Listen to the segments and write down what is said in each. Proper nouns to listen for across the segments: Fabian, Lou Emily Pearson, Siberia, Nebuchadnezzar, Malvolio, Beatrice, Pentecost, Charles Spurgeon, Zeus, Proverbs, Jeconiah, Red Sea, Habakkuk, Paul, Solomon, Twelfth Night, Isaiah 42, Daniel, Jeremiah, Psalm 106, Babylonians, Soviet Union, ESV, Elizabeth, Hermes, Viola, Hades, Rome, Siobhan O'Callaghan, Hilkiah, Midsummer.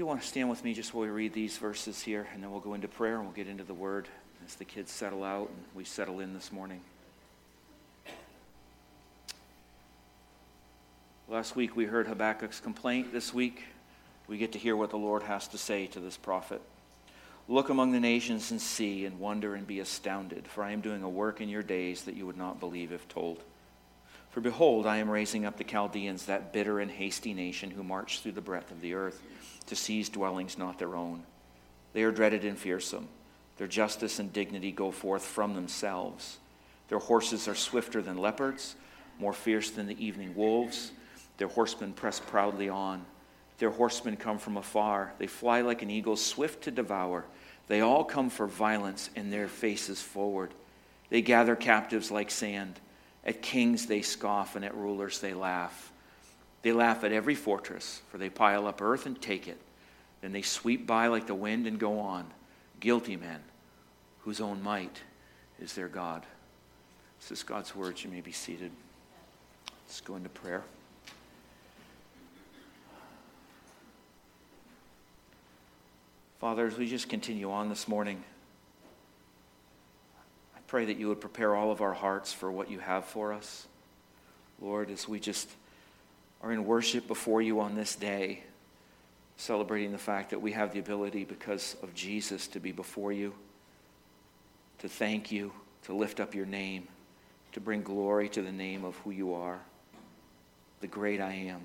you want to stand with me just while we read these verses here, and then we'll go into prayer and we'll get into the Word as the kids settle out and we settle in this morning. Last week we heard Habakkuk's complaint. This week we get to hear what the Lord has to say to this prophet. Look among the nations and see, and wonder and be astounded, for I am doing a work in your days that you would not believe if told. For behold, I am raising up the Chaldeans, that bitter and hasty nation who march through the breadth of the earth to seize dwellings not their own. They are dreaded and fearsome. Their justice and dignity go forth from themselves. Their horses are swifter than leopards, more fierce than the evening wolves. Their horsemen press proudly on. Their horsemen come from afar. They fly like an eagle, swift to devour. They all come for violence, and their faces forward. They gather captives like sand. At kings they scoff, and at rulers they laugh. They laugh at every fortress, for they pile up earth and take it. Then they sweep by like the wind and go on, guilty men, whose own might is their God. This is God's word. You may be seated. Let's go into prayer. Father, as we just continue on this morning, I pray that you would prepare all of our hearts for what you have for us. Lord, as we just are in worship before you on this day, celebrating the fact that we have the ability because of Jesus to be before you, to thank you, to lift up your name, to bring glory to the name of who you are, the great I am.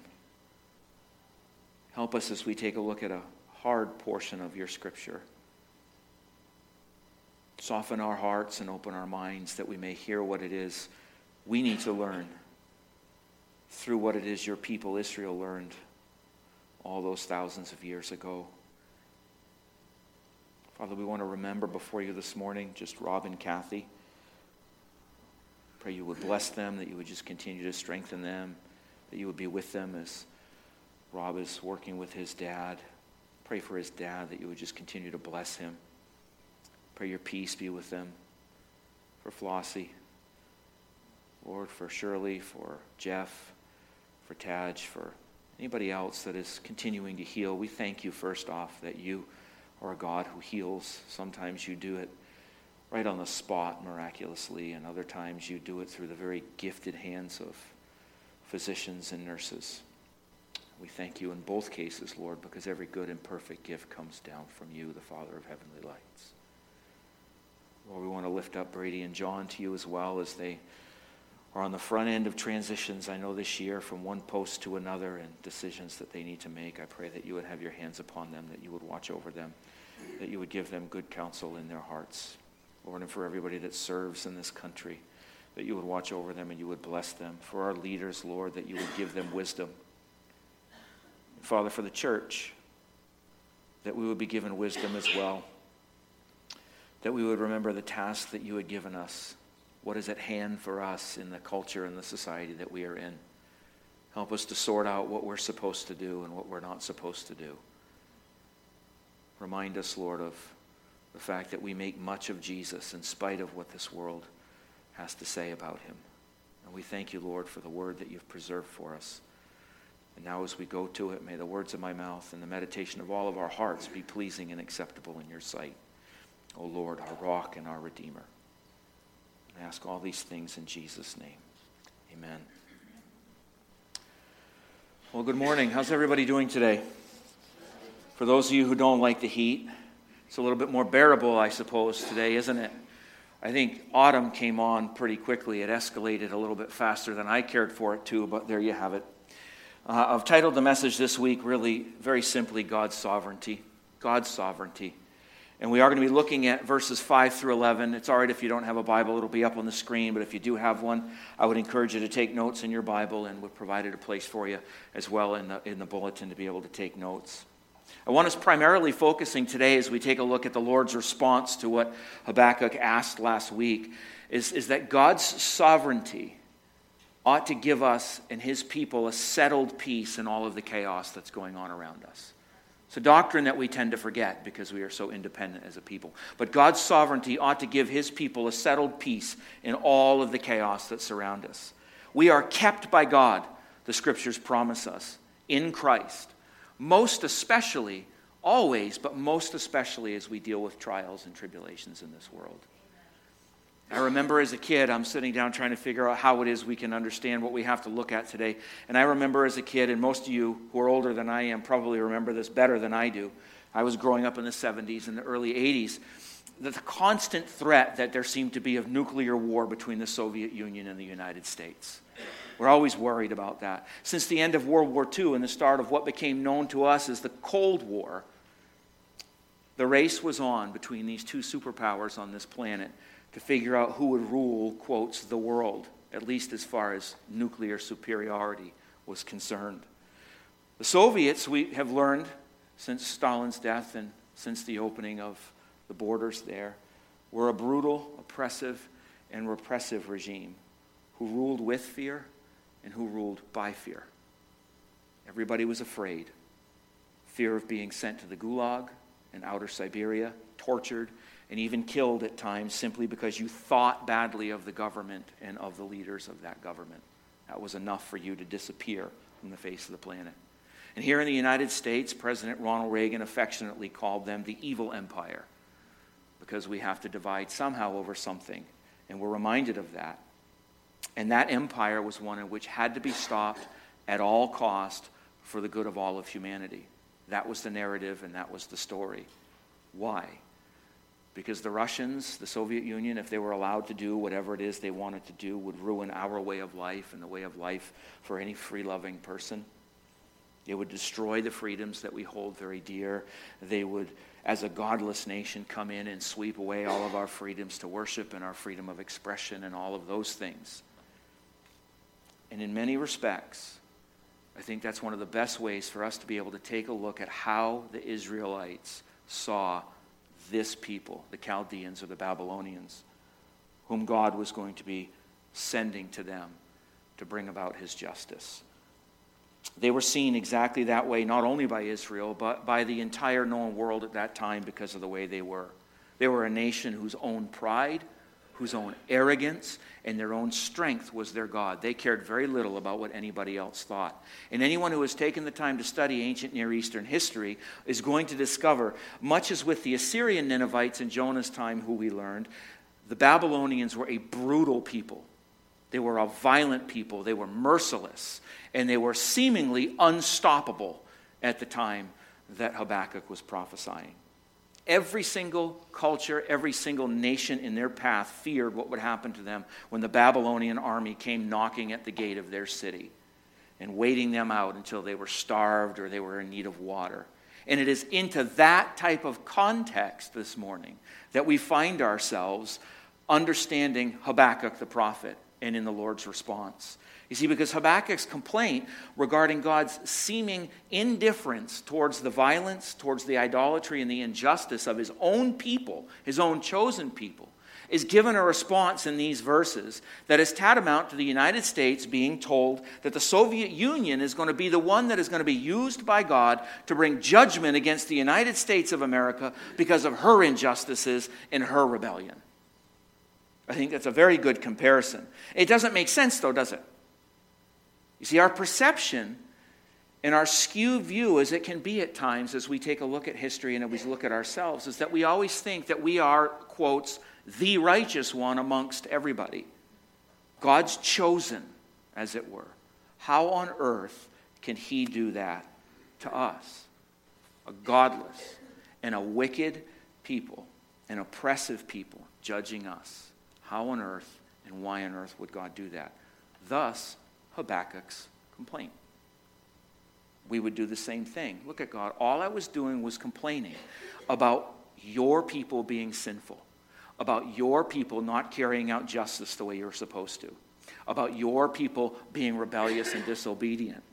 Help us as we take a look at a hard portion of your scripture. Soften our hearts and open our minds that we may hear what it is we need to learn through what it is your people Israel learned all those thousands of years ago. Father, we want to remember before you this morning just Rob and Kathy. Pray you would bless them, that you would just continue to strengthen them, that you would be with them as Rob is working with his dad. Pray for his dad, that you would just continue to bless him. Pray your peace be with them. For Flossie, Lord, for Shirley, for Jeff, for Taj, for anybody else that is continuing to heal, we thank you first off that you are a God who heals. Sometimes you do it right on the spot miraculously, and other times you do it through the very gifted hands of physicians and nurses. We thank you in both cases, Lord, because every good and perfect gift comes down from you, the Father of heavenly lights. Lord, we want to lift up Brady and John to you as well as they are on the front end of transitions, I know this year, from one post to another and decisions that they need to make. I pray that you would have your hands upon them, that you would watch over them, that you would give them good counsel in their hearts. Lord, and for everybody that serves in this country, that you would watch over them and you would bless them. For our leaders, Lord, that you would give them wisdom. Father, for the church, that we would be given wisdom as well, that we would remember the task that you had given us, what is at hand for us in the culture and the society that we are in. Help us to sort out what we're supposed to do and what we're not supposed to do. Remind us, Lord, of the fact that we make much of Jesus in spite of what this world has to say about him. And we thank you, Lord, for the word that you've preserved for us. And now as we go to it, may the words of my mouth and the meditation of all of our hearts be pleasing and acceptable in your sight, O Lord, our rock and our redeemer. I ask all these things in Jesus' name. Amen. Well, good morning. How's everybody doing today? For those of you who don't like the heat, it's a little bit more bearable, I suppose, today, isn't it? I think autumn came on pretty quickly. It escalated a little bit faster than I cared for it to, but there you have it. I've titled the message this week really very simply, God's Sovereignty. God's Sovereignty. And we are going to be looking at verses 5 through 11. It's all right if you don't have a Bible. It'll be up on the screen. But if you do have one, I would encourage you to take notes in your Bible, and we've provided a place for you as well in the bulletin to be able to take notes. I want us primarily focusing today as we take a look at the Lord's response to what Habakkuk asked last week is that God's sovereignty ought to give us and his people a settled peace in all of the chaos that's going on around us. It's a doctrine that we tend to forget because we are so independent as a people. But God's sovereignty ought to give his people a settled peace in all of the chaos that surround us. We are kept by God, the scriptures promise us, in Christ, most especially always, but most especially as we deal with trials and tribulations in this world. I remember as a kid, I'm sitting down trying to figure out how it is we can understand what we have to look at today. And I remember as a kid, and most of you who are older than I am probably remember this better than I do. I was growing up in the 70s and the early 80s. The constant threat that there seemed to be of nuclear war between the Soviet Union and the United States. We're always worried about that. Since the end of World War II and the start of what became known to us as the Cold War, the race was on between these two superpowers on this planet to figure out who would rule, quotes, the world, at least as far as nuclear superiority was concerned. The Soviets, we have learned since Stalin's death and since the opening of the borders there, were a brutal, oppressive, and repressive regime who ruled with fear and who ruled by fear. Everybody was afraid. Fear of being sent to the Gulag and outer Siberia, tortured, and even killed at times simply because you thought badly of the government and of the leaders of that government. That was enough for you to disappear from the face of the planet. And here in the United States, President Ronald Reagan affectionately called them the evil empire, because we have to divide somehow over something, and we're reminded of that. And that empire was one in which had to be stopped at all cost for the good of all of humanity. That was the narrative and that was the story. Why? Because the Russians, the Soviet Union, if they were allowed to do whatever it is they wanted to do, would ruin our way of life and the way of life for any free-loving person. They would destroy the freedoms that we hold very dear. They would, as a godless nation, come in and sweep away all of our freedoms to worship and our freedom of expression and all of those things. And in many respects, I think that's one of the best ways for us to be able to take a look at how the Israelites saw this people, the Chaldeans or the Babylonians, whom God was going to be sending to them to bring about his justice. They were seen exactly that way, not only by Israel, but by the entire known world at that time because of the way they were. They were a nation whose own pride, whose own arrogance, and their own strength was their God. They cared very little about what anybody else thought. And anyone who has taken the time to study ancient Near Eastern history is going to discover, much as with the Assyrian Ninevites in Jonah's time, who we learned, the Babylonians were a brutal people. They were a violent people. They were merciless. And they were seemingly unstoppable at the time that Habakkuk was prophesying. Every single culture, every single nation in their path feared what would happen to them when the Babylonian army came knocking at the gate of their city and waiting them out until they were starved or they were in need of water. And it is into that type of context this morning that we find ourselves understanding Habakkuk the prophet and in the Lord's response. You see, because Habakkuk's complaint regarding God's seeming indifference towards the violence, towards the idolatry and the injustice of his own people, his own chosen people, is given a response in these verses that is tantamount to the United States being told that the Soviet Union is going to be the one that is going to be used by God to bring judgment against the United States of America because of her injustices and her rebellion. I think that's a very good comparison. It doesn't make sense, though, does it? You see, our perception and our skewed view, as it can be at times as we take a look at history and as we look at ourselves, is that we always think that we are, quotes, the righteous one amongst everybody. God's chosen, as it were. How on earth can he do that to us? A godless and a wicked people, an oppressive people judging us. How on earth and why on earth would God do that? Thus, Habakkuk's complaint. We would do the same thing. Look at God. All I was doing was complaining about your people being sinful, about your people not carrying out justice the way you're supposed to, about your people being rebellious and disobedient.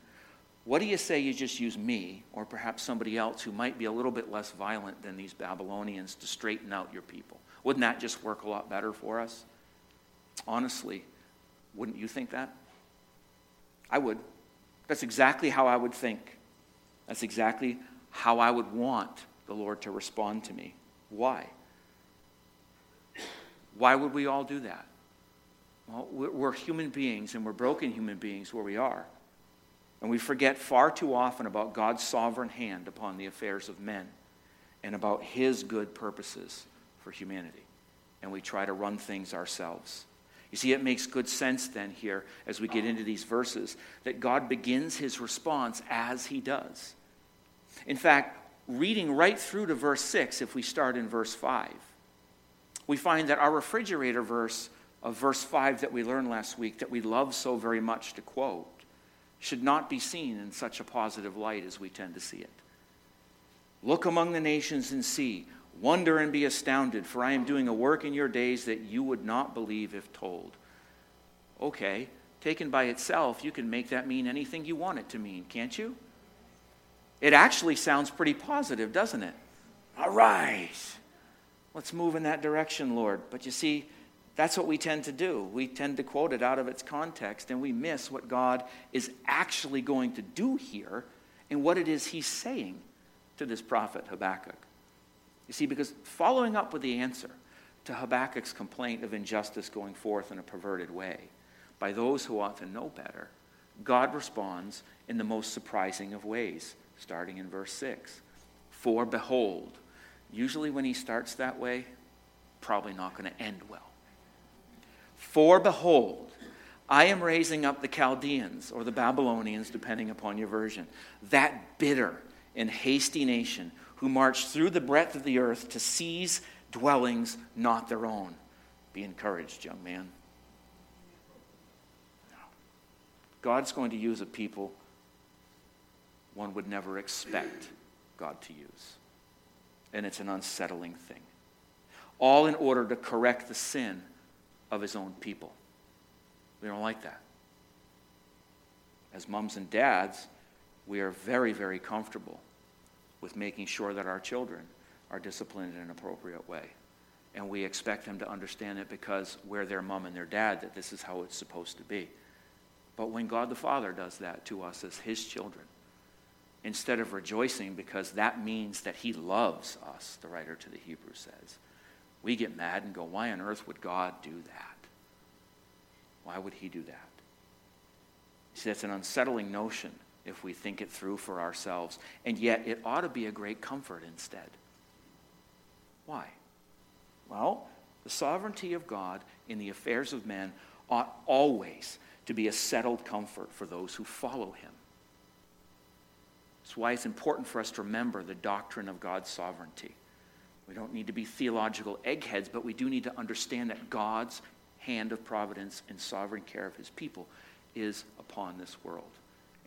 What do you say you just use me or perhaps somebody else who might be a little bit less violent than these Babylonians to straighten out your people? Wouldn't that just work a lot better for us? Honestly, wouldn't you think that? I would. That's exactly how I would think. That's exactly how I would want the Lord to respond to me. Why? Why would we all do that? Well, we're human beings, and we're broken human beings where we are. And we forget far too often about God's sovereign hand upon the affairs of men. and about his good purposes for humanity. And we try to run things ourselves. You see, it makes good sense then here as we get into these verses that God begins his response as he does. In fact, reading right through to verse 6, if we start in verse 5, we find that our refrigerator verse of verse 5 that we learned last week that we love so very much to quote should not be seen in such a positive light as we tend to see it. Look among the nations and see, wonder and be astounded, for I am doing a work in your days that you would not believe if told. Okay, taken by itself, you can make that mean anything you want it to mean, can't you? It actually sounds pretty positive, doesn't it? All right, let's move in that direction, Lord. But you see, that's what we tend to do. We tend to quote it out of its context, and we miss what God is actually going to do here and what it is he's saying to this prophet Habakkuk. You see, because following up with the answer to Habakkuk's complaint of injustice going forth in a perverted way by those who ought to know better, God responds in the most surprising of ways, starting in verse 6. For behold, usually when he starts that way, probably not going to end well. For behold, I am raising up the Chaldeans, or the Babylonians, depending upon your version, that bitter and hasty nation who marched through the breadth of the earth to seize dwellings not their own. Be encouraged, young man. God's going to use a people one would never expect God to use. And it's an unsettling thing. All in order to correct the sin of his own people. We don't like that. As moms and dads, we are very, very comfortable with making sure that our children are disciplined in an appropriate way. And we expect them to understand it because we're their mom and their dad, that this is how it's supposed to be. But when God the Father does that to us as his children, instead of rejoicing because that means that he loves us, the writer to the Hebrews says, we get mad and go, why on earth would God do that? Why would he do that? See, that's an unsettling notion if we think it through for ourselves. And yet, it ought to be a great comfort instead. Why? Well, the sovereignty of God in the affairs of men ought always to be a settled comfort for those who follow him. That's why it's important for us to remember the doctrine of God's sovereignty. We don't need to be theological eggheads, but we do need to understand that God's hand of providence and sovereign care of his people is upon this world.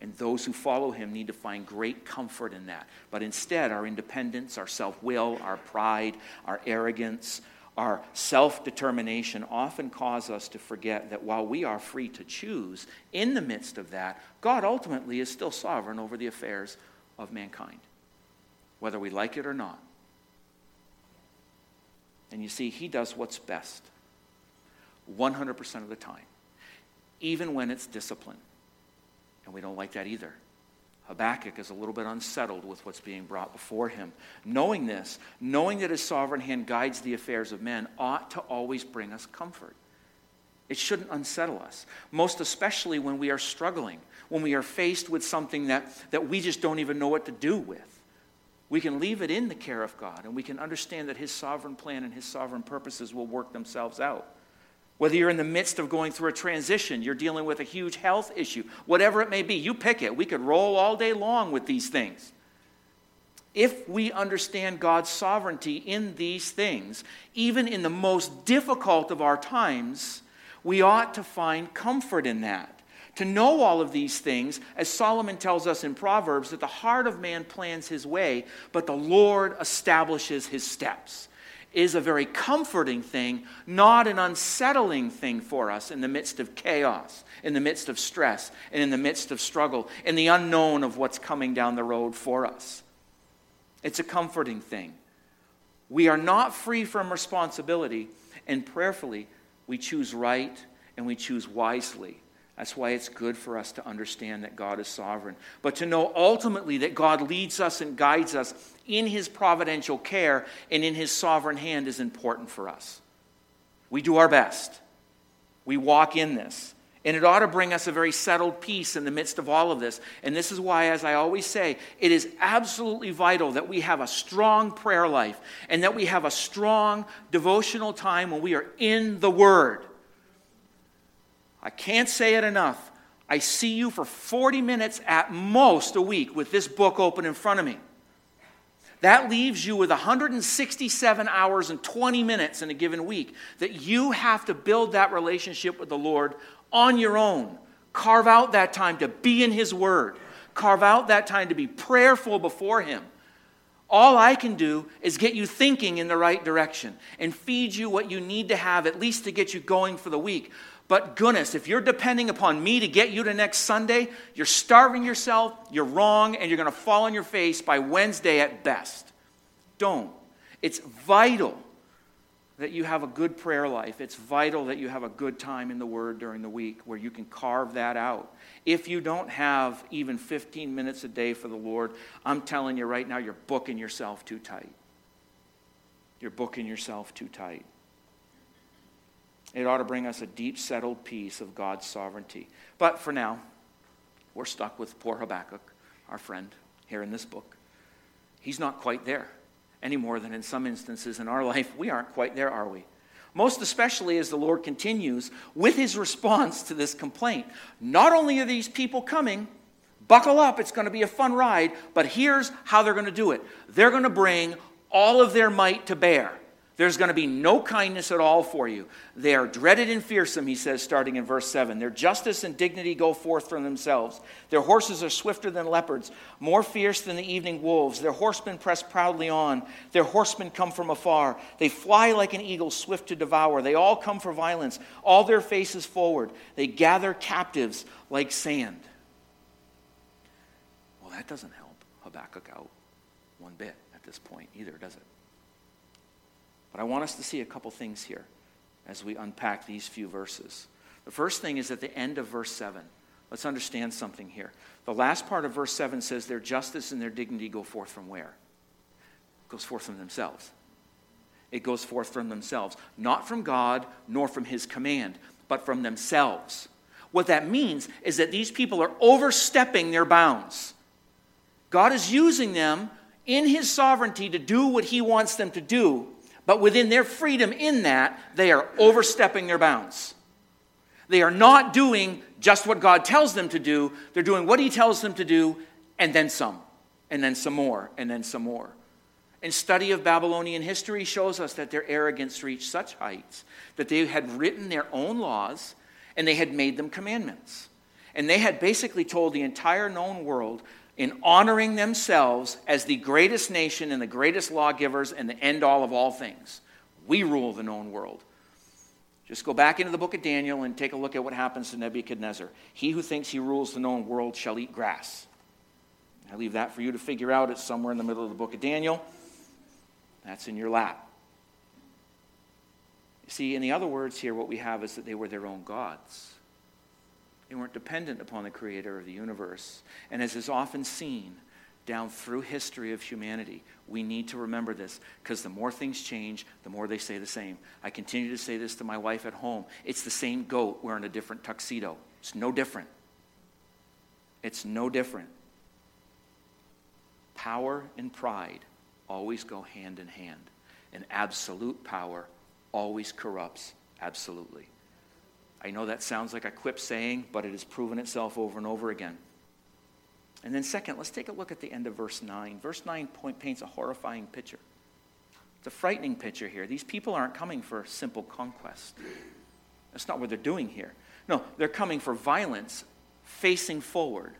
And those who follow him need to find great comfort in that. But instead, our independence, our self-will, our pride, our arrogance, our self-determination often cause us to forget that while we are free to choose, in the midst of that, God ultimately is still sovereign over the affairs of mankind, whether we like it or not. And you see, he does what's best 100% of the time, even when it's discipline. And we don't like that either. Habakkuk is a little bit unsettled with what's being brought before him. Knowing this, knowing that his sovereign hand guides the affairs of men, ought to always bring us comfort. It shouldn't unsettle us, most especially when we are struggling, when we are faced with something that we just don't even know what to do with. We can leave it in the care of God, and we can understand that his sovereign plan and his sovereign purposes will work themselves out. Whether you're in the midst of going through a transition, you're dealing with a huge health issue, whatever it may be, you pick it. We could roll all day long with these things. If we understand God's sovereignty in these things, even in the most difficult of our times, we ought to find comfort in that. To know all of these things, as Solomon tells us in Proverbs, that the heart of man plans his way, but the Lord establishes his steps, is a very comforting thing, not an unsettling thing for us in the midst of chaos, in the midst of stress, and in the midst of struggle, in the unknown of what's coming down the road for us. It's a comforting thing. We are not free from responsibility, and prayerfully, we choose right and we choose wisely. That's why it's good for us to understand that God is sovereign. But to know ultimately that God leads us and guides us in his providential care and in his sovereign hand is important for us. We do our best. We walk in this. And it ought to bring us a very settled peace in the midst of all of this. And this is why, as I always say, it is absolutely vital that we have a strong prayer life and that we have a strong devotional time when we are in the Word. I can't say it enough. I see you for 40 minutes at most a week with this book open in front of me. That leaves you with 167 hours and 20 minutes in a given week that you have to build that relationship with the Lord on your own. Carve out that time to be in His Word. Carve out that time to be prayerful before Him. All I can do is get you thinking in the right direction and feed you what you need to have, at least to get you going for the week. But goodness, if you're depending upon me to get you to next Sunday, you're starving yourself, you're wrong, and you're going to fall on your face by Wednesday at best. Don't. It's vital that you have a good prayer life. It's vital that you have a good time in the Word during the week where you can carve that out. If you don't have even 15 minutes a day for the Lord, I'm telling you right now, you're booking yourself too tight. You're booking yourself too tight. It ought to bring us a deep, settled peace of God's sovereignty. But for now, we're stuck with poor Habakkuk, our friend, here in this book. He's not quite there, any more than in some instances in our life, we aren't quite there, are we? Most especially as the Lord continues with His response to this complaint. Not only are these people coming, buckle up, it's going to be a fun ride, but here's how they're going to do it. They're going to bring all of their might to bear. There's going to be no kindness at all for you. They are dreaded and fearsome, he says, starting in verse 7. Their justice and dignity go forth from themselves. Their horses are swifter than leopards, more fierce than the evening wolves. Their horsemen press proudly on. Their horsemen come from afar. They fly like an eagle, swift to devour. They all come for violence, all their faces forward. They gather captives like sand. Well, that doesn't help Habakkuk out one bit at this point either, does it? But I want us to see a couple things here as we unpack these few verses. The first thing is at the end of verse 7. Let's understand something here. The last part of verse 7 says their justice and their dignity go forth from where? It goes forth from themselves. It goes forth from themselves. Not from God, nor from His command, but from themselves. What that means is that these people are overstepping their bounds. God is using them in His sovereignty to do what He wants them to do. But within their freedom in that, they are overstepping their bounds. They are not doing just what God tells them to do. They're doing what He tells them to do, and then some, and then some more, and then some more. And study of Babylonian history shows us that their arrogance reached such heights that they had written their own laws, and they had made them commandments. And they had basically told the entire known world, in honoring themselves as the greatest nation and the greatest lawgivers and the end all of all things. We rule the known world. Just go back into the book of Daniel and take a look at what happens to Nebuchadnezzar. He who thinks he rules the known world shall eat grass. I leave that for you to figure out. It's somewhere in the middle of the book of Daniel. That's in your lap. You see, in the other words here, what we have is that they were their own gods. They weren't dependent upon the Creator of the universe. And as is often seen down through history of humanity, we need to remember this, because the more things change, the more they stay the same. I continue to say this to my wife at home. It's the same goat wearing a different tuxedo. It's no different. It's no different. Power and pride always go hand in hand. And absolute power always corrupts absolutely. I know that sounds like a quip saying, but it has proven itself over and over again. And then second, let's take a look at the end of verse 9. Verse 9 paints a horrifying picture. It's a frightening picture here. These people aren't coming for simple conquest. That's not what they're doing here. No, they're coming for violence, facing forward.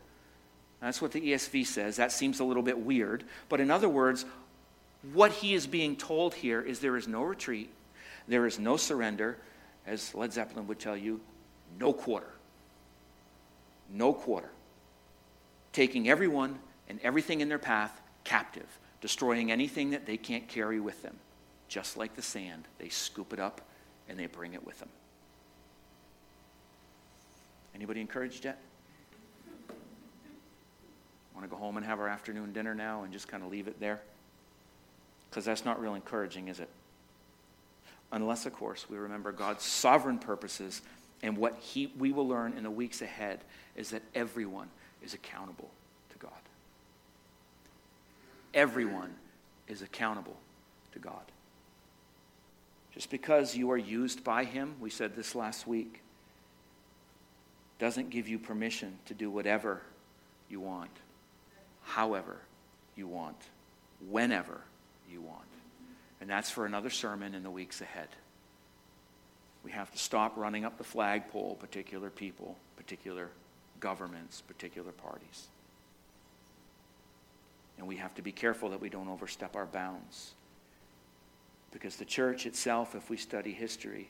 That's what the ESV says. That seems a little bit weird. But in other words, what he is being told here is there is no retreat. There is no surrender. As Led Zeppelin would tell you, no quarter. No quarter. Taking everyone and everything in their path captive, destroying anything that they can't carry with them. Just like the sand, they scoop it up and they bring it with them. Anybody encouraged yet? Want to go home and have our afternoon dinner now and just kind of leave it there? Because that's not real encouraging, is it? Unless, of course, we remember God's sovereign purposes And what we will learn in the weeks ahead is that everyone is accountable to God. Everyone is accountable to God. Just because you are used by him, we said this last week, doesn't give you permission to do whatever you want, however you want, whenever you want. And that's for another sermon in the weeks ahead. We have to stop running up the flagpole, particular people, particular governments, particular parties. And we have to be careful that we don't overstep our bounds. Because the church itself, if we study history,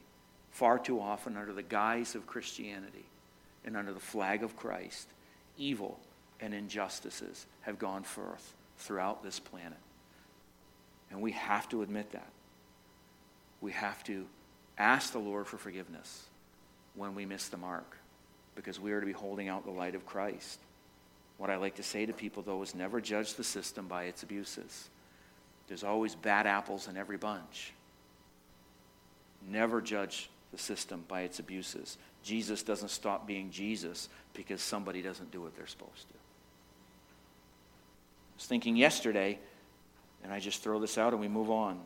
far too often under the guise of Christianity and under the flag of Christ, evil and injustices have gone forth throughout this planet. And we have to admit that. We have to ask the Lord for forgiveness when we miss the mark, because we are to be holding out the light of Christ. What I like to say to people, though, is never judge the system by its abuses. There's always bad apples in every bunch. Never judge the system by its abuses. Jesus doesn't stop being Jesus because somebody doesn't do what they're supposed to. I was thinking yesterday, and I just throw this out and we move on.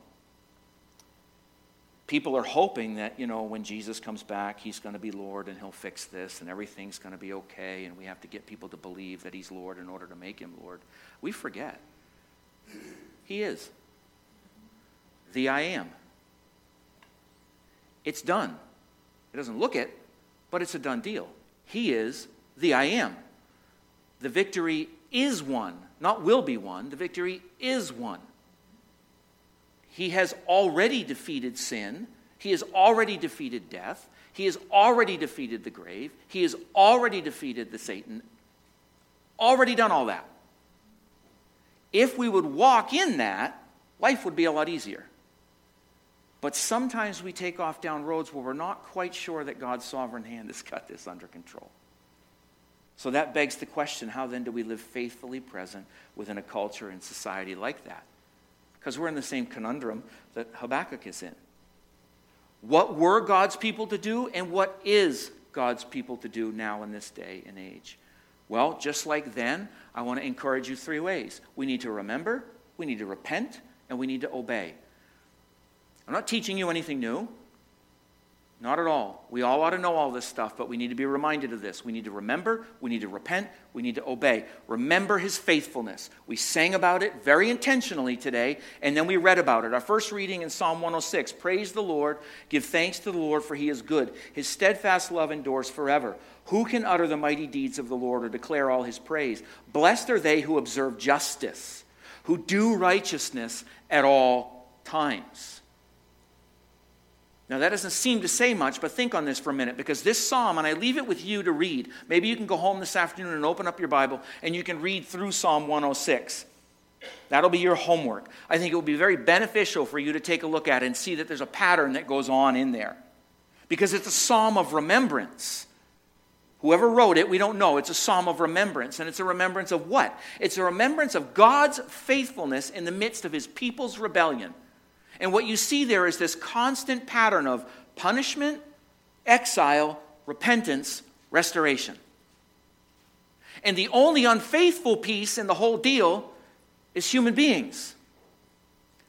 People are hoping that, when Jesus comes back, he's going to be Lord and he'll fix this and everything's going to be okay, and we have to get people to believe that he's Lord in order to make him Lord. We forget. He is the I am. It's done. It doesn't look it, but it's a done deal. He is the I am. The victory is won, not will be won. The victory is won. He has already defeated sin. He has already defeated death. He has already defeated the grave. He has already defeated the Satan. Already done all that. If we would walk in that, life would be a lot easier. But sometimes we take off down roads where we're not quite sure that God's sovereign hand has got this under control. So that begs the question, how then do we live faithfully present within a culture and society like that? Because we're in the same conundrum that Habakkuk is in. What were God's people to do, and what is God's people to do now in this day and age? Well, just like then, I want to encourage you three ways. We need to remember, we need to repent, and we need to obey. I'm not teaching you anything new. Not at all. We all ought to know all this stuff, but we need to be reminded of this. We need to remember, we need to repent, we need to obey. Remember his faithfulness. We sang about it very intentionally today, and then we read about it. Our first reading in Psalm 106, praise the Lord, give thanks to the Lord, for he is good. His steadfast love endures forever. Who can utter the mighty deeds of the Lord or declare all his praise? Blessed are they who observe justice, who do righteousness at all times. Now that doesn't seem to say much, but think on this for a minute, because this psalm, and I leave it with you to read. Maybe you can go home this afternoon and open up your Bible and you can read through Psalm 106. That'll be your homework. I think it will be very beneficial for you to take a look at and see that there's a pattern that goes on in there, because it's a psalm of remembrance. Whoever wrote it, we don't know. It's a psalm of remembrance. And it's a remembrance of what? It's a remembrance of God's faithfulness in the midst of his people's rebellion. And what you see there is this constant pattern of punishment, exile, repentance, restoration. And the only unfaithful piece in the whole deal is human beings.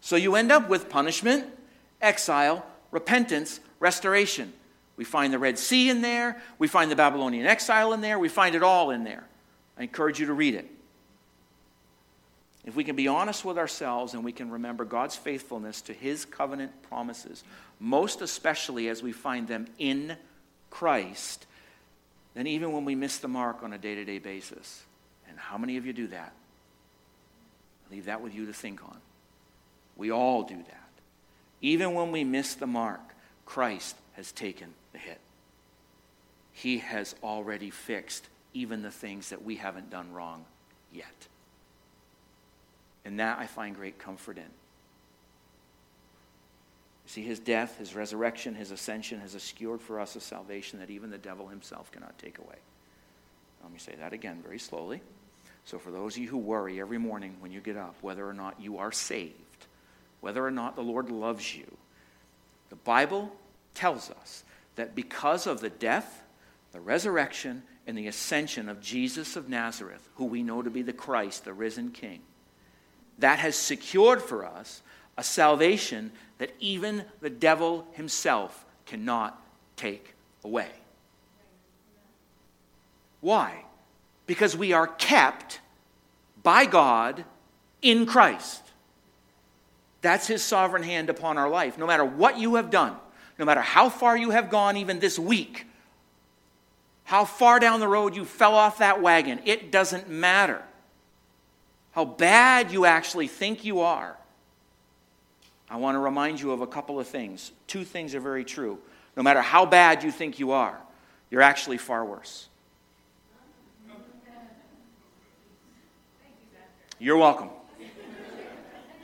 So you end up with punishment, exile, repentance, restoration. We find the Red Sea in there. We find the Babylonian exile in there. We find it all in there. I encourage you to read it. If we can be honest with ourselves and we can remember God's faithfulness to his covenant promises, most especially as we find them in Christ, then even when we miss the mark on a day-to-day basis, and how many of you do that? I leave that with you to think on. We all do that. Even when we miss the mark, Christ has taken the hit. He has already fixed even the things that we haven't done wrong yet. And that I find great comfort in. You see, his death, his resurrection, his ascension has secured for us a salvation that even the devil himself cannot take away. Let me say that again very slowly. So for those of you who worry every morning when you get up whether or not you are saved, whether or not the Lord loves you, the Bible tells us that because of the death, the resurrection, and the ascension of Jesus of Nazareth, who we know to be the Christ, the risen King, that has secured for us a salvation that even the devil himself cannot take away. Why? Because we are kept by God in Christ. That's his sovereign hand upon our life. No matter what you have done, no matter how far you have gone even this week, how far down the road you fell off that wagon, it doesn't matter. How bad you actually think you are. I want to remind you of a couple of things. Two things are very true. No matter how bad you think you are, you're actually far worse. You're welcome.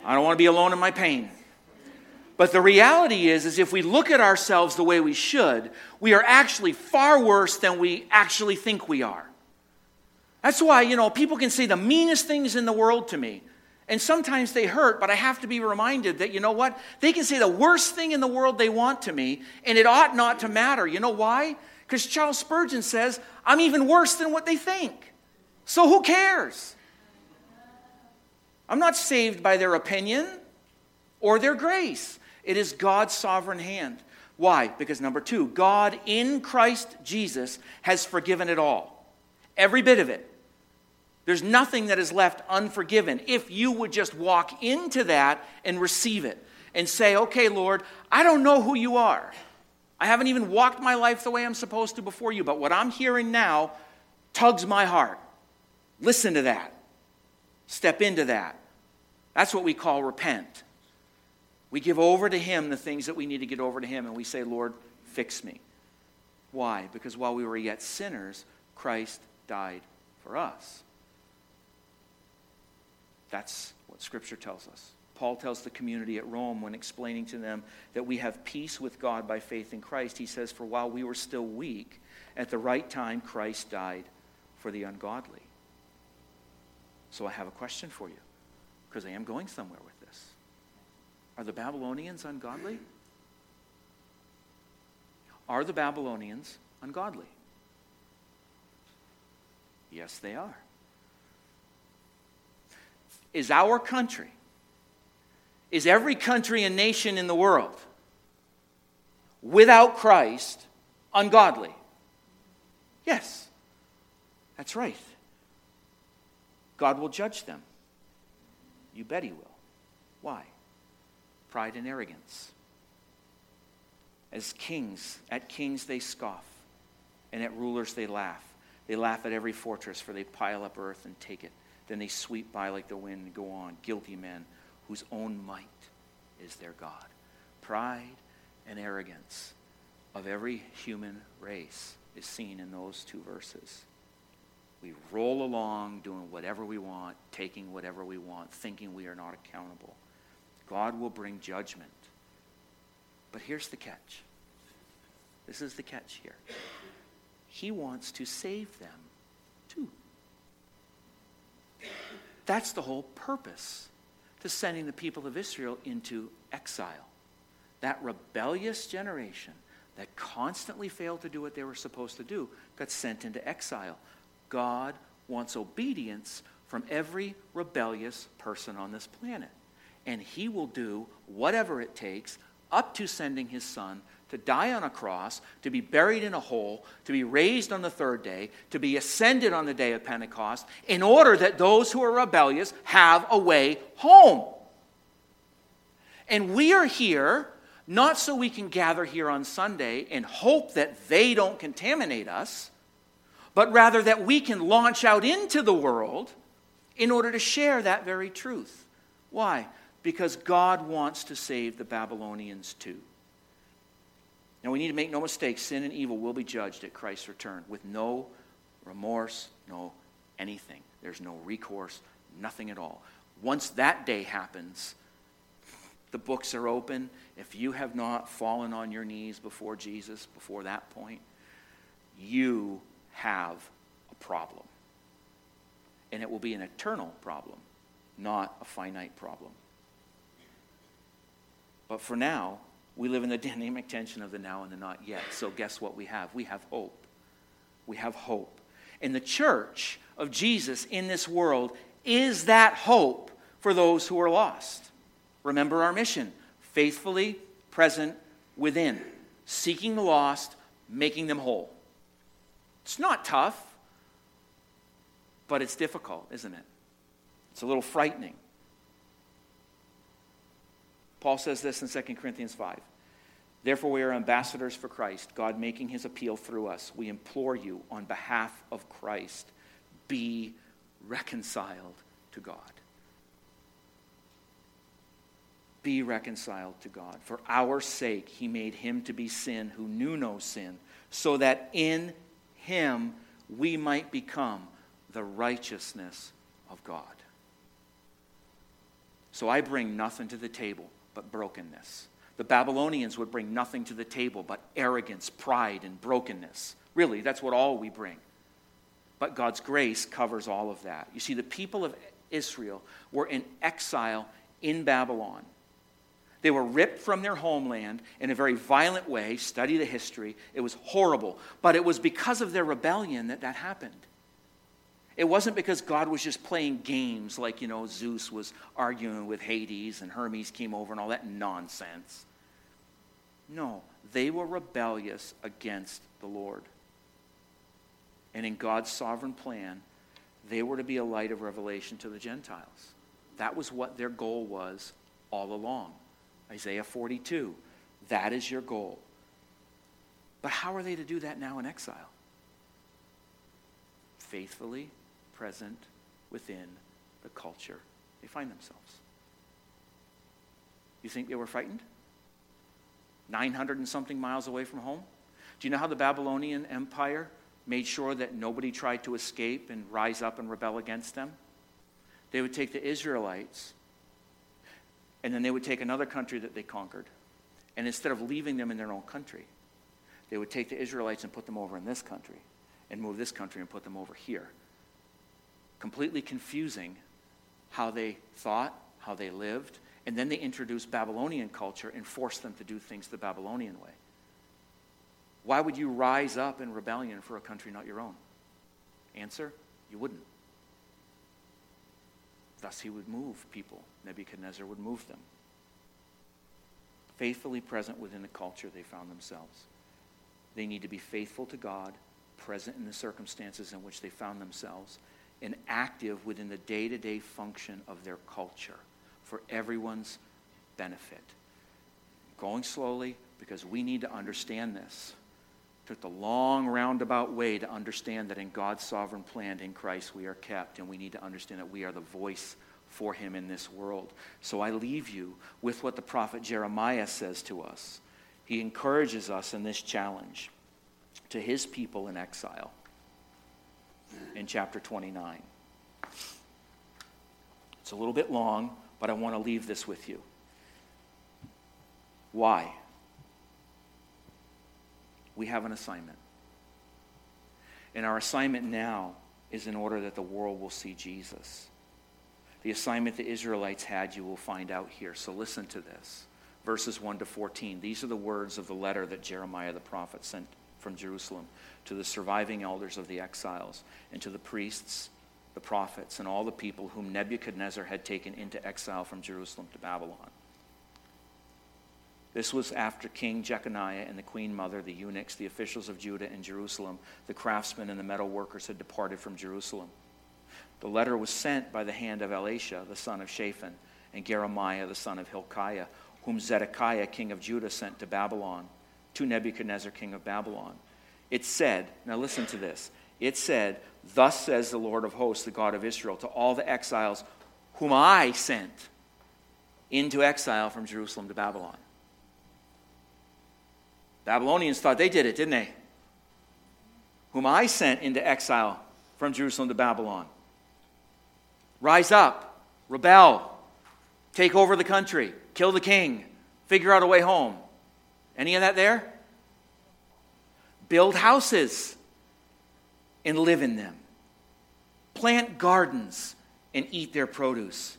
I don't want to be alone in my pain. But the reality is if we look at ourselves the way we should, we are actually far worse than we actually think we are. That's why, people can say the meanest things in the world to me. And sometimes they hurt, but I have to be reminded that, they can say the worst thing in the world they want to me, and it ought not to matter. You know why? Because Charles Spurgeon says, I'm even worse than what they think. So who cares? I'm not saved by their opinion or their grace. It is God's sovereign hand. Why? Because number two, God in Christ Jesus has forgiven it all. Every bit of it. There's nothing that is left unforgiven. If you would just walk into that and receive it and say, okay, Lord, I don't know who you are. I haven't even walked my life the way I'm supposed to before you, but what I'm hearing now tugs my heart. Listen to that. Step into that. That's what we call repent. We give over to him the things that we need to get over to him, and we say, Lord, fix me. Why? Because while we were yet sinners, Christ died for us. That's what Scripture tells us. Paul tells the community at Rome when explaining to them that we have peace with God by faith in Christ. He says, for while we were still weak, at the right time Christ died for the ungodly. So I have a question for you, because I am going somewhere with this. Are the Babylonians ungodly? Are the Babylonians ungodly? Yes, they are. Is our country, is every country and nation in the world, without Christ, ungodly? Yes, that's right. God will judge them. You bet he will. Why? Pride and arrogance. As kings, at kings they scoff, and at rulers they laugh. They laugh at every fortress, for they pile up earth and take it. Then they sweep by like the wind and go on, guilty men whose own might is their God. Pride and arrogance of every human race is seen in those two verses. We roll along doing whatever we want, taking whatever we want, thinking we are not accountable. God will bring judgment. But here's the catch. This is the catch here. He wants to save them too. That's the whole purpose to sending the people of Israel into exile. That rebellious generation that constantly failed to do what they were supposed to do got sent into exile. God wants obedience from every rebellious person on this planet. And he will do whatever it takes, up to sending his son to die on a cross, to be buried in a hole, to be raised on the third day, to be ascended on the day of Pentecost, in order that those who are rebellious have a way home. And we are here not so we can gather here on Sunday and hope that they don't contaminate us, but rather that we can launch out into the world in order to share that very truth. Why? Because God wants to save the Babylonians too. Now we need to make no mistake, sin and evil will be judged at Christ's return with no remorse, no anything. There's no recourse, nothing at all. Once that day happens, the books are open. If you have not fallen on your knees before Jesus before that point, you have a problem. And it will be an eternal problem, not a finite problem. But for now, We live in the dynamic tension of the now and the not yet. So guess what we have? We have hope. We have hope. And the church of Jesus in this world is that hope for those who are lost. Remember our mission. Faithfully present within. Seeking the lost, making them whole. It's not tough, but it's difficult, isn't it? It's a little frightening. Paul says this in 2 Corinthians 5. Therefore we are ambassadors for Christ, God making his appeal through us. We implore you on behalf of Christ, be reconciled to God. Be reconciled to God. For our sake he made him to be sin who knew no sin, so that in him we might become the righteousness of God. So I bring nothing to the table but brokenness. The Babylonians would bring nothing to the table but arrogance, pride, and brokenness. Really, that's what all we bring. But God's grace covers all of that. You see, the people of Israel were in exile in Babylon. They were ripped from their homeland in a very violent way. Study the history. It was horrible. But it was because of their rebellion that happened. It wasn't because God was just playing games like, Zeus was arguing with Hades and Hermes came over and all that nonsense. No, they were rebellious against the Lord. And in God's sovereign plan, they were to be a light of revelation to the Gentiles. That was what their goal was all along. Isaiah 42, that is your goal. But how are they to do that now in exile? Faithfully present within the culture they find themselves. You think they were frightened? 900 and something miles away from home? Do you know how the Babylonian Empire made sure that nobody tried to escape and rise up and rebel against them? They would take the Israelites, and then they would take another country that they conquered. And instead of leaving them in their own country, they would take the Israelites and put them over in this country, and move this country and put them over here. Completely confusing how they thought, how they lived, and then they introduced Babylonian culture and forced them to do things the Babylonian way. Why would you rise up in rebellion for a country not your own? Answer, you wouldn't. Thus he would move people. Nebuchadnezzar would move them. Faithfully present within the culture they found themselves. They need to be faithful to God, present in the circumstances in which they found themselves, and active within the day-to-day function of their culture for everyone's benefit. Going slowly, because we need to understand this. Took the long roundabout way to understand that in God's sovereign plan in Christ we are kept, and we need to understand that we are the voice for him in this world. So I leave you with what the prophet Jeremiah says to us. He encourages us in this challenge to his people in exile in chapter 29. It's a little bit long, but I want to leave this with you. Why? We have an assignment. And our assignment now is in order that the world will see Jesus. The assignment the Israelites had, you will find out here. So listen to this. Verses 1 to 14. These are the words of the letter that Jeremiah the prophet sent from Jerusalem to the surviving elders of the exiles and to the priests, the prophets, and all the people whom Nebuchadnezzar had taken into exile from Jerusalem to Babylon. This was after King Jeconiah and the queen mother, the eunuchs, the officials of Judah and Jerusalem, the craftsmen and the metal workers had departed from Jerusalem. The letter was sent by the hand of Elisha, the son of Shaphan, and Jeremiah, the son of Hilkiah, whom Zedekiah, king of Judah, sent to Babylon, to Nebuchadnezzar, king of Babylon. It said, now listen to this, it said, thus says the Lord of hosts, the God of Israel, to all the exiles whom I sent into exile from Jerusalem to Babylon. Babylonians thought they did it, didn't they? Whom I sent into exile from Jerusalem to Babylon. Rise up, rebel, take over the country, kill the king, figure out a way home. Any of that there? Build houses and live in them. Plant gardens and eat their produce.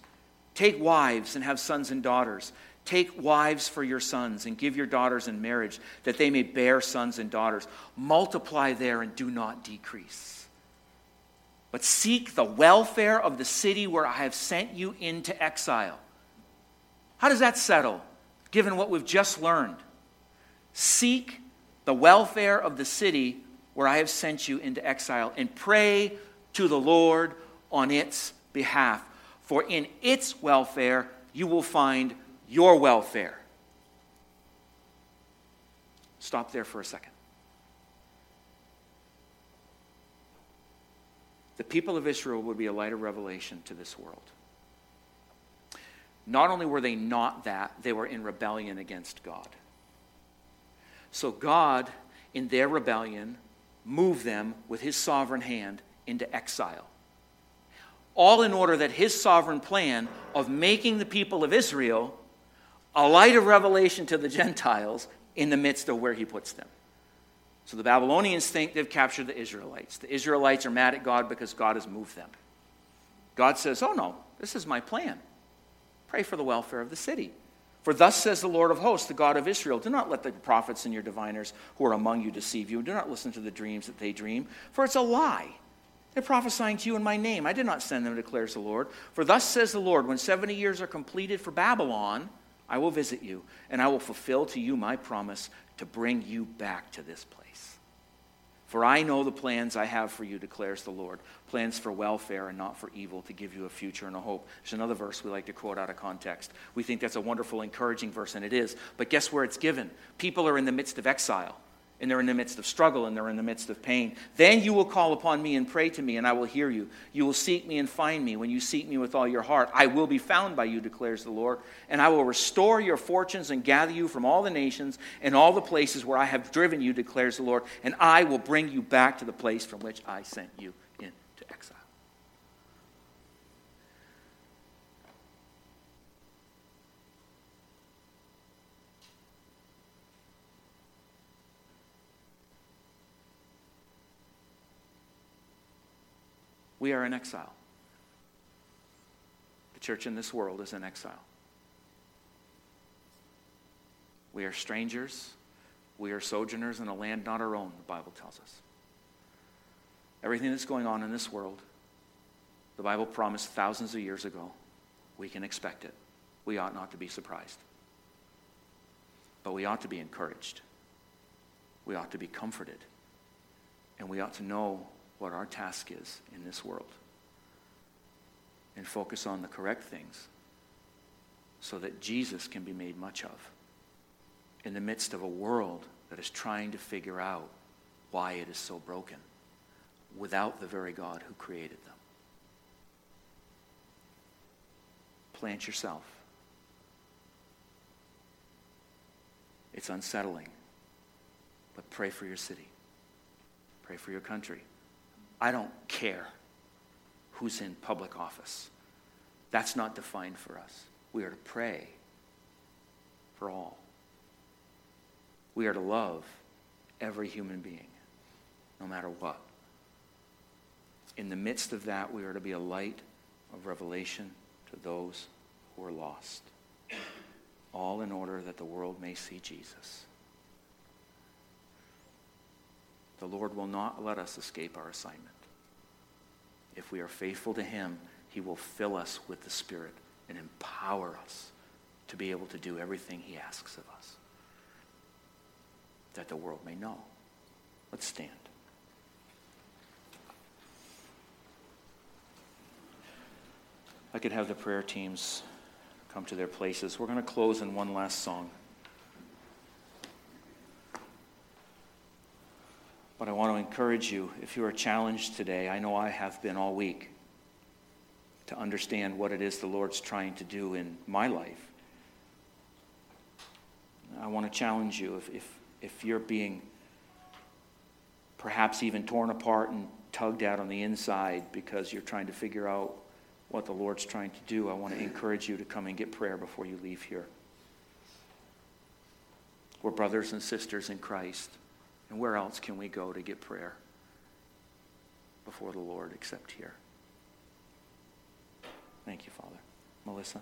Take wives and have sons and daughters. Take wives for your sons and give your daughters in marriage, that they may bear sons and daughters. Multiply there and do not decrease. But seek the welfare of the city where I have sent you into exile. How does that settle, given what we've just learned? Seek the welfare of the city where I have sent you into exile, and pray to the Lord on its behalf. For in its welfare you will find your welfare. Stop there for a second. The people of Israel would be a light of revelation to this world. Not only were they not that, they were in rebellion against God. So God, in their rebellion, moved them with his sovereign hand into exile. All in order that his sovereign plan of making the people of Israel a light of revelation to the Gentiles in the midst of where he puts them. So the Babylonians think they've captured the Israelites. The Israelites are mad at God because God has moved them. God says, oh no, this is my plan. Pray for the welfare of the city. For thus says the Lord of hosts, the God of Israel, do not let the prophets and your diviners who are among you deceive you. Do not listen to the dreams that they dream, for it's a lie. They're prophesying to you in my name. I did not send them, declares the Lord. For thus says the Lord, when 70 years are completed for Babylon, I will visit you, and I will fulfill to you my promise to bring you back to this place. For I know the plans I have for you, declares the Lord, plans for welfare and not for evil, to give you a future and a hope. There's another verse we like to quote out of context. We think that's a wonderful, encouraging verse, and it is. But guess where it's given? People are in the midst of exile, and they're in the midst of struggle, and they're in the midst of pain. Then you will call upon me and pray to me, and I will hear you. You will seek me and find me when you seek me with all your heart. I will be found by you, declares the Lord, and I will restore your fortunes and gather you from all the nations and all the places where I have driven you, declares the Lord, and I will bring you back to the place from which I sent you into exile. We are in exile. The church in this world is in exile. We are strangers. We are sojourners in a land not our own, the Bible tells us. Everything that's going on in this world, the Bible promised thousands of years ago. We can expect it. We ought not to be surprised. But we ought to be encouraged. We ought to be comforted. And we ought to know what our task is in this world, and focus on the correct things so that Jesus can be made much of in the midst of a world that is trying to figure out why it is so broken without the very God who created them. Plant yourself. It's unsettling, but pray for your city. Pray for your country. I don't care who's in public office. That's not defined for us. We are to pray for all. We are to love every human being, no matter what. In the midst of that, we are to be a light of revelation to those who are lost, all in order that the world may see Jesus. The Lord will not let us escape our assignment. If we are faithful to him, he will fill us with the Spirit and empower us to be able to do everything he asks of us, that the world may know. Let's stand. I could have the prayer teams come to their places. We're going to close in one last song. But I want to encourage you, if you are challenged today, I know I have been all week, to understand what it is the Lord's trying to do in my life. I want to challenge you, if you're being perhaps even torn apart and tugged out on the inside because you're trying to figure out what the Lord's trying to do, I want to encourage you to come and get prayer before you leave here. We're brothers and sisters in Christ. And where else can we go to get prayer before the Lord except here? Thank you, Father. Melissa?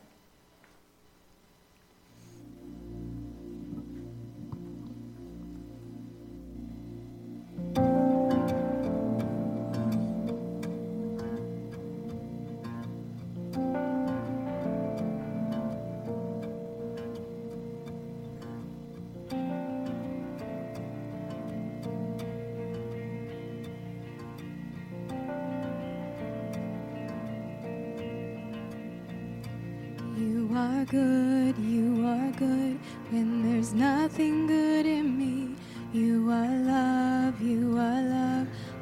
are good, you are good, when there's nothing good in me. You are love,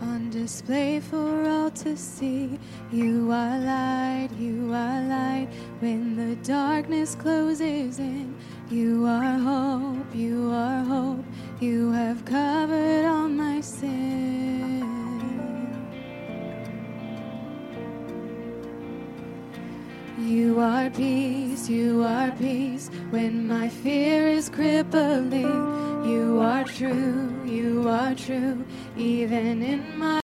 on display for all to see. You are light, when the darkness closes in. You are hope, you have covered all my sin. You are peace, when my fear is crippling. You are true, even in my